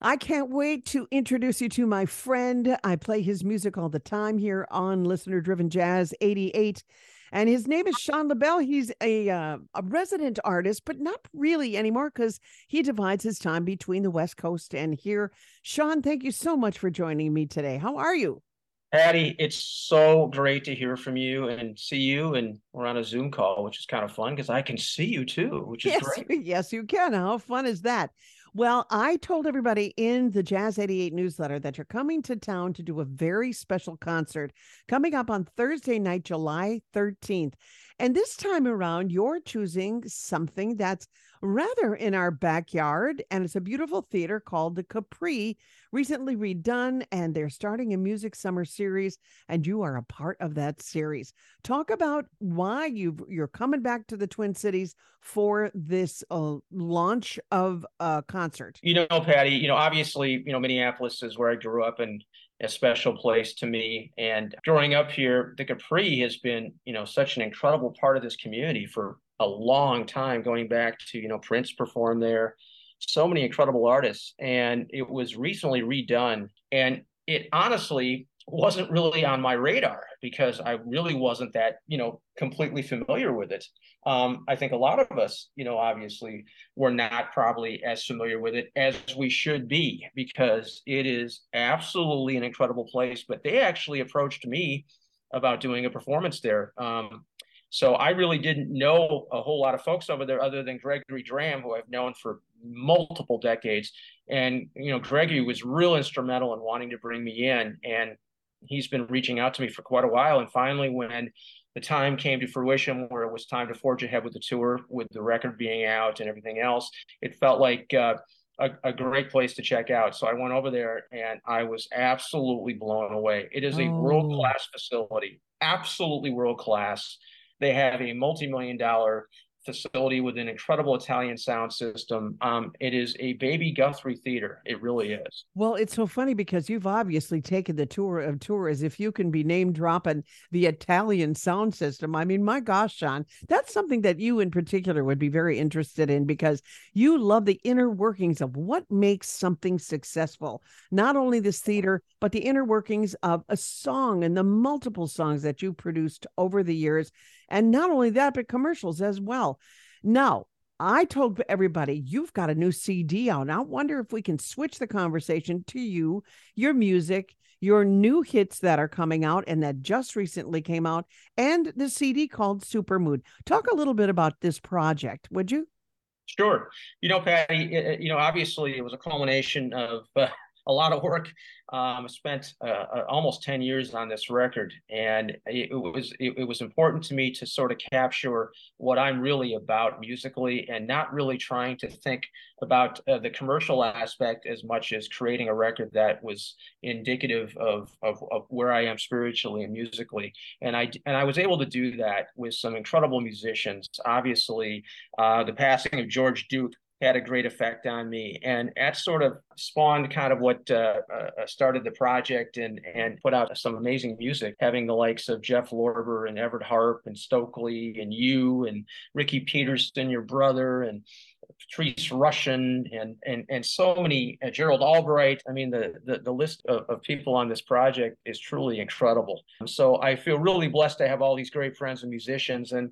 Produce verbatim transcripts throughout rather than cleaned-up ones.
I can't wait to introduce you to my friend. I play his music all the time here on Listener Driven Jazz eighty-eight. And his name is Shaun LaBelle. He's a uh, a resident artist, but not really anymore because he divides his time between the West Coast and here. Shaun, thank you so much for joining me today. How are you? Patty, it's so great to hear from you and see you. And we're on a Zoom call, which is kind of fun because I can see you too, which is yes, great. Yes, you can. How fun is that? Well, I told everybody in the Jazz eighty-eight newsletter that you're coming to town to do a very special concert coming up on Thursday night, July thirteenth. And this time around, you're choosing something that's rather in our backyard. And it's a beautiful theater called the Capri, recently redone. And they're starting a music summer series. And you are a part of that series. Talk about why you've, you're coming back to the Twin Cities for this uh, launch of a concert. You know, Patty, you know, obviously, you know, Minneapolis is where I grew up and a special place to me. And growing up here, the Capri has been, you know, such an incredible part of this community for a long time, going back to, you know, Prince performed there, so many incredible artists. And it was recently redone. And it honestly wasn't really on my radar because I really wasn't that, you know, completely familiar with it. Um, I think a lot of us, you know, obviously were not probably as familiar with it as we should be because it is absolutely an incredible place. But they actually approached me about doing a performance there. Um, so I really didn't know a whole lot of folks over there other than Gregory Dram, who I've known for multiple decades. And, you know, Gregory was real instrumental in wanting to bring me in. And he's been reaching out to me for quite a while. And finally, when the time came to fruition where it was time to forge ahead with the tour, with the record being out and everything else, it felt like uh, a, a great place to check out. So I went over there and I was absolutely blown away. It is a oh. world-class facility, absolutely world-class. They have a multi-million dollar facility with an incredible Italian sound system. Um, it is a baby Guthrie theater. It really is. Well, it's so funny because you've obviously taken the tour of tours. If you can be name dropping the Italian sound system, I mean, my gosh, Shaun, that's something that you in particular would be very interested in because you love the inner workings of what makes something successful. Not only this theater, but the inner workings of a song and the multiple songs that you produced over the years. And not only that, but commercials as well. Now, I told everybody, you've got a new C D out. And I wonder if we can switch the conversation to you, your music, your new hits that are coming out and that just recently came out, and the C D called Supermoon. Talk a little bit about this project, would you? Sure. You know, Patty, it, you know, obviously it was a culmination of uh, a lot of work. Um, I spent uh, almost ten years on this record, and it, it was it, it was important to me to sort of capture what I'm really about musically, and not really trying to think about uh, the commercial aspect as much as creating a record that was indicative of, of of where I am spiritually and musically. And I and I was able to do that with some incredible musicians. Obviously, uh, the passing of George Duke had a great effect on me. And that sort of spawned kind of what uh, uh, started the project and and put out some amazing music, having the likes of Jeff Lorber and Everett Harp and Stokely and you and Ricky Peterson, your brother, and Patrice Rushen and and and so many, uh, Gerald Albright. I mean, the the, the list of, of people on this project is truly incredible. So I feel really blessed to have all these great friends and musicians. And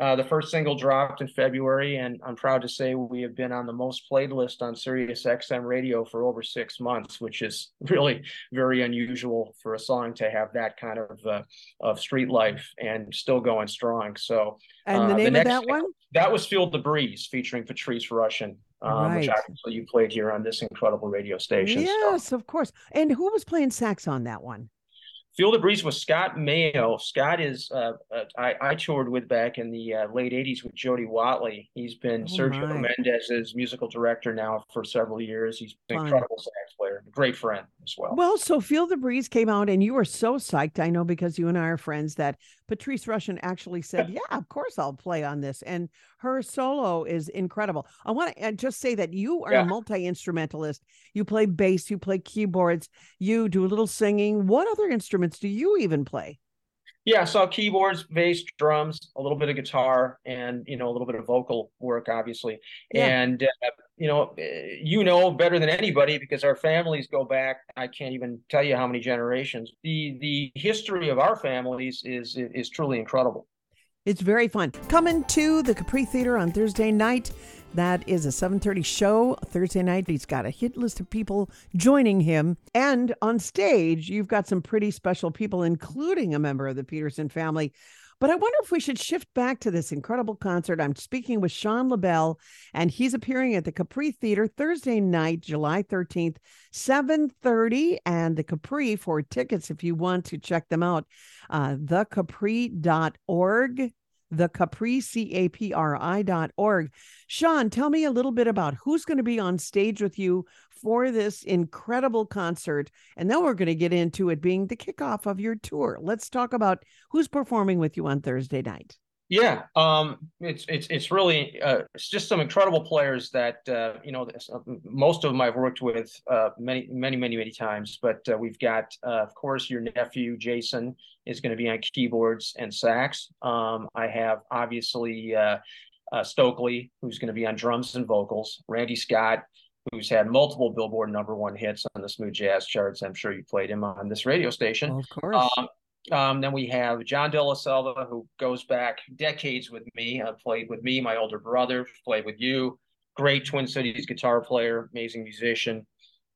Uh, the first single dropped in February, and I'm proud to say we have been on the most played list on Sirius X M radio for over six months, which is really very unusual for a song to have that kind of uh, of street life and still going strong. So, and the uh, name the next of that one? That was Feel the Breeze, featuring Patrice Rushen. Um, right. Which obviously you played here on this incredible radio station. Yes, so. Of course. And who was playing sax on that one? Feel the Breeze was Scott Mayo. Scott is, uh, uh, I, I toured with back in the uh, late eighties with Jody Watley. He's been oh Sergio my. Mendez's musical director now for several years. He's an Fine. incredible sax player, a great friend as well. Well, so Feel the Breeze came out and you were so psyched, I know, because you and I are friends, that Patrice Rushen actually said, yeah, of course I'll play on this. And her solo is incredible. I want to just say that you are yeah. a multi-instrumentalist. You play bass, you play keyboards, you do a little singing. What other instruments do you even play? Yeah, so keyboards, bass, drums, a little bit of guitar, and, you know, a little bit of vocal work, obviously. Yeah. And uh, you know, you know better than anybody, because our families go back, I can't even tell you how many generations. The the history of our families is is truly incredible. It's very fun. Coming to the Capri Theater on Thursday night. That is a seven thirty show Thursday night. He's got a hit list of people joining him. And on stage, you've got some pretty special people, including a member of the Peterson family. But I wonder if we should shift back to this incredible concert. I'm speaking with Shaun LaBelle, and he's appearing at the Capri Theater Thursday night, July thirteenth, seven thirty, and the Capri for tickets if you want to check them out. Uh, the capri dot org, the Capri, C A P R I dot org. Shaun, tell me a little bit about who's going to be on stage with you for this incredible concert. And then we're going to get into it being the kickoff of your tour. Let's talk about who's performing with you on Thursday night. Yeah, um, it's it's it's really uh, it's just some incredible players that, uh, you know, most of them I've worked with uh, many, many, many, many times. But uh, we've got, uh, of course, your nephew, Jason, is going to be on keyboards and sax. Um, I have, obviously, uh, uh, Stokely, who's going to be on drums and vocals, Randy Scott, who's had multiple Billboard number one hits on the smooth jazz charts. I'm sure you played him on this radio station. Of course. Um, Um, then we have John De La Selva, who goes back decades with me, uh, played with me, my older brother, played with you, great Twin Cities guitar player, amazing musician,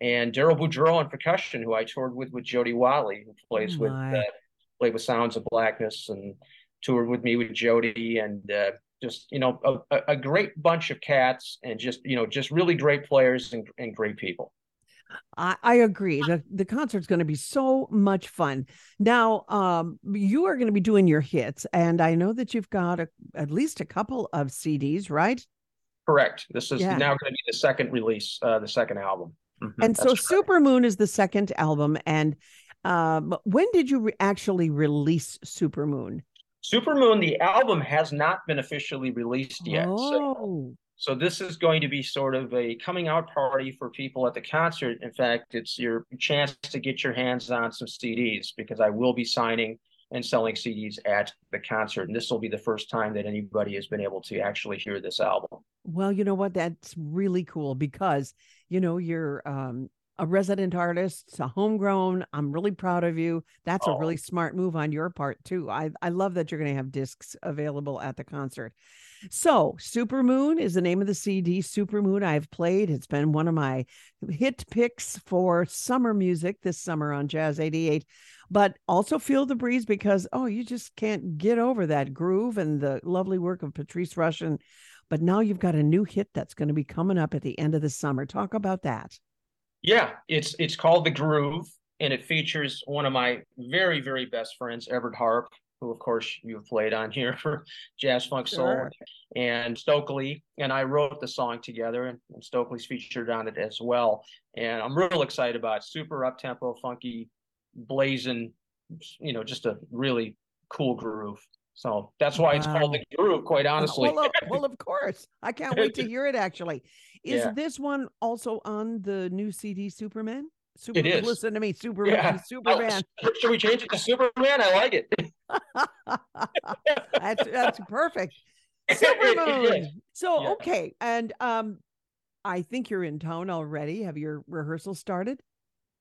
and Daryl Boudreaux on percussion, who I toured with with Jody Watley, who plays oh with uh, played with Sounds of Blackness and toured with me with Jody, and uh, just, you know, a, a great bunch of cats, and just, you know, just really great players and, and great people. I, I agree. The, the concert's going to be so much fun. Now, um, you are going to be doing your hits, and I know that you've got a, at least a couple of C Ds, right? Correct. This is yeah. now going to be the second release, uh, the second album. Mm-hmm. And That's so correct. Supermoon is the second album. And um, when did you re- actually release Supermoon? Supermoon, the album, has not been officially released yet. Oh. So. So this is going to be sort of a coming out party for people at the concert. In fact, it's your chance to get your hands on some C Ds, because I will be signing and selling C Ds at the concert. And this will be the first time that anybody has been able to actually hear this album. Well, you know what? That's really cool, because, you know, you're um, a resident artist, a homegrown. I'm really proud of you. That's oh. a really smart move on your part, too. I, I love that you're going to have discs available at the concert. So Supermoon is the name of the C D. Supermoon, I've played. It's been one of my hit picks for summer music this summer on Jazz eighty-eight. But also Feel the Breeze, because, oh, you just can't get over that groove and the lovely work of Patrice Rushen. But now you've got a new hit that's going to be coming up at the end of the summer. Talk about that. Yeah, it's it's called The Groove, and it features one of my very, very best friends, Everett Harp, who, of course, you've played on here for Jazz Funk sure. Soul, and Stokely. And I wrote the song together, and, and Stokely's featured on it as well. And I'm real excited about it. Super up-tempo, funky, blazing, you know, just a really cool groove. So that's why wow. it's called The Groove, quite honestly. Well, well, well, of course. I can't wait to hear it, actually. Is yeah. this one also on the new C D, Superman? Super, it is. Listen to me, Superman. Yeah. Superman. Oh, should we change it to Superman? I like it. that's that's perfect. Supermoon. So yeah. okay, and um, I think you're in town already. Have your rehearsals started?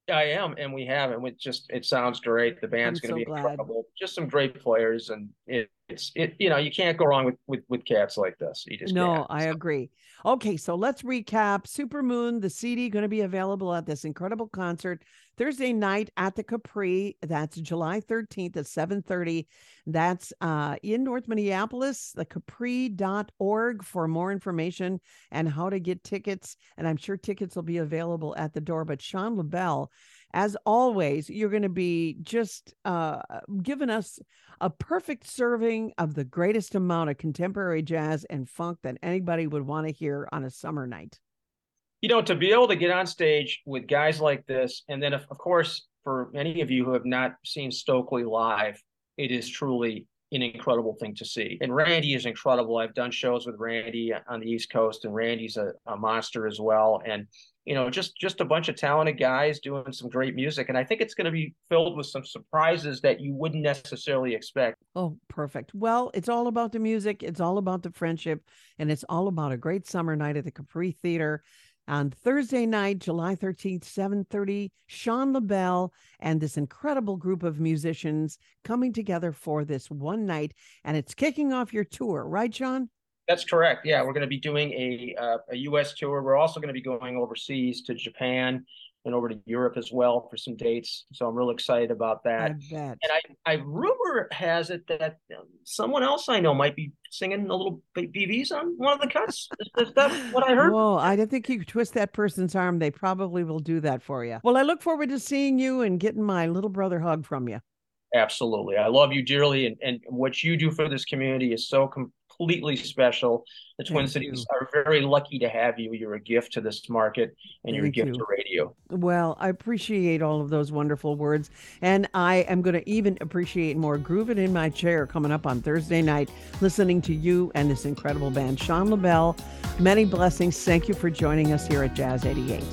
I am, and we have, and it just it sounds great. The band's going to so be glad. incredible. Just some great players, and it, it's it. You know, you can't go wrong with with, with cats like this. You just no, can't. I so. agree. Okay, so let's recap. Supermoon, the C D, going to be available at this incredible concert Thursday night at the Capri. That's July thirteenth at seven thirty. That's uh, in North Minneapolis, the capri dot org for more information and how to get tickets. And I'm sure tickets will be available at the door. But Shaun LaBelle, as always, you're going to be just uh, giving us a perfect serving of the greatest amount of contemporary jazz and funk that anybody would want to hear on a summer night. You know, to be able to get on stage with guys like this, and then, of, of course, for any of you who have not seen Stokely live, it is truly an incredible thing to see. And Randy is incredible. I've done shows with Randy on the East Coast, and Randy's a, a monster as well. And you know, just just a bunch of talented guys doing some great music. And I think it's going to be filled with some surprises that you wouldn't necessarily expect. Oh, perfect. Well, it's all about the music. It's all about the friendship. And it's all about a great summer night at the Capri Theater on Thursday night, July thirteenth, seven thirty, Shaun LaBelle and this incredible group of musicians coming together for this one night. And it's kicking off your tour, right, Shaun? That's correct. Yeah, we're going to be doing a uh, a U S tour. We're also going to be going overseas to Japan and over to Europe as well for some dates. So I'm real excited about that. I bet. And I, I rumor has it that someone else I know might be singing a little B Vs on one of the cuts. Is, is that what I heard? Whoa, I don't think you twist that person's arm. They probably will do that for you. Well, I look forward to seeing you and getting my little brother hug from you. Absolutely. I love you dearly. And, and what you do for this community is so com- completely special. The Twin Thank Cities you. Are very lucky to have you. You're a gift to this market, and Thank you're a gift you. to radio. Well, I appreciate all of those wonderful words, and I am going to even appreciate more Groovin' in My Chair coming up on Thursday night, listening to you and this incredible band. Shaun LaBelle, many blessings. Thank you for joining us here at Jazz eighty-eight.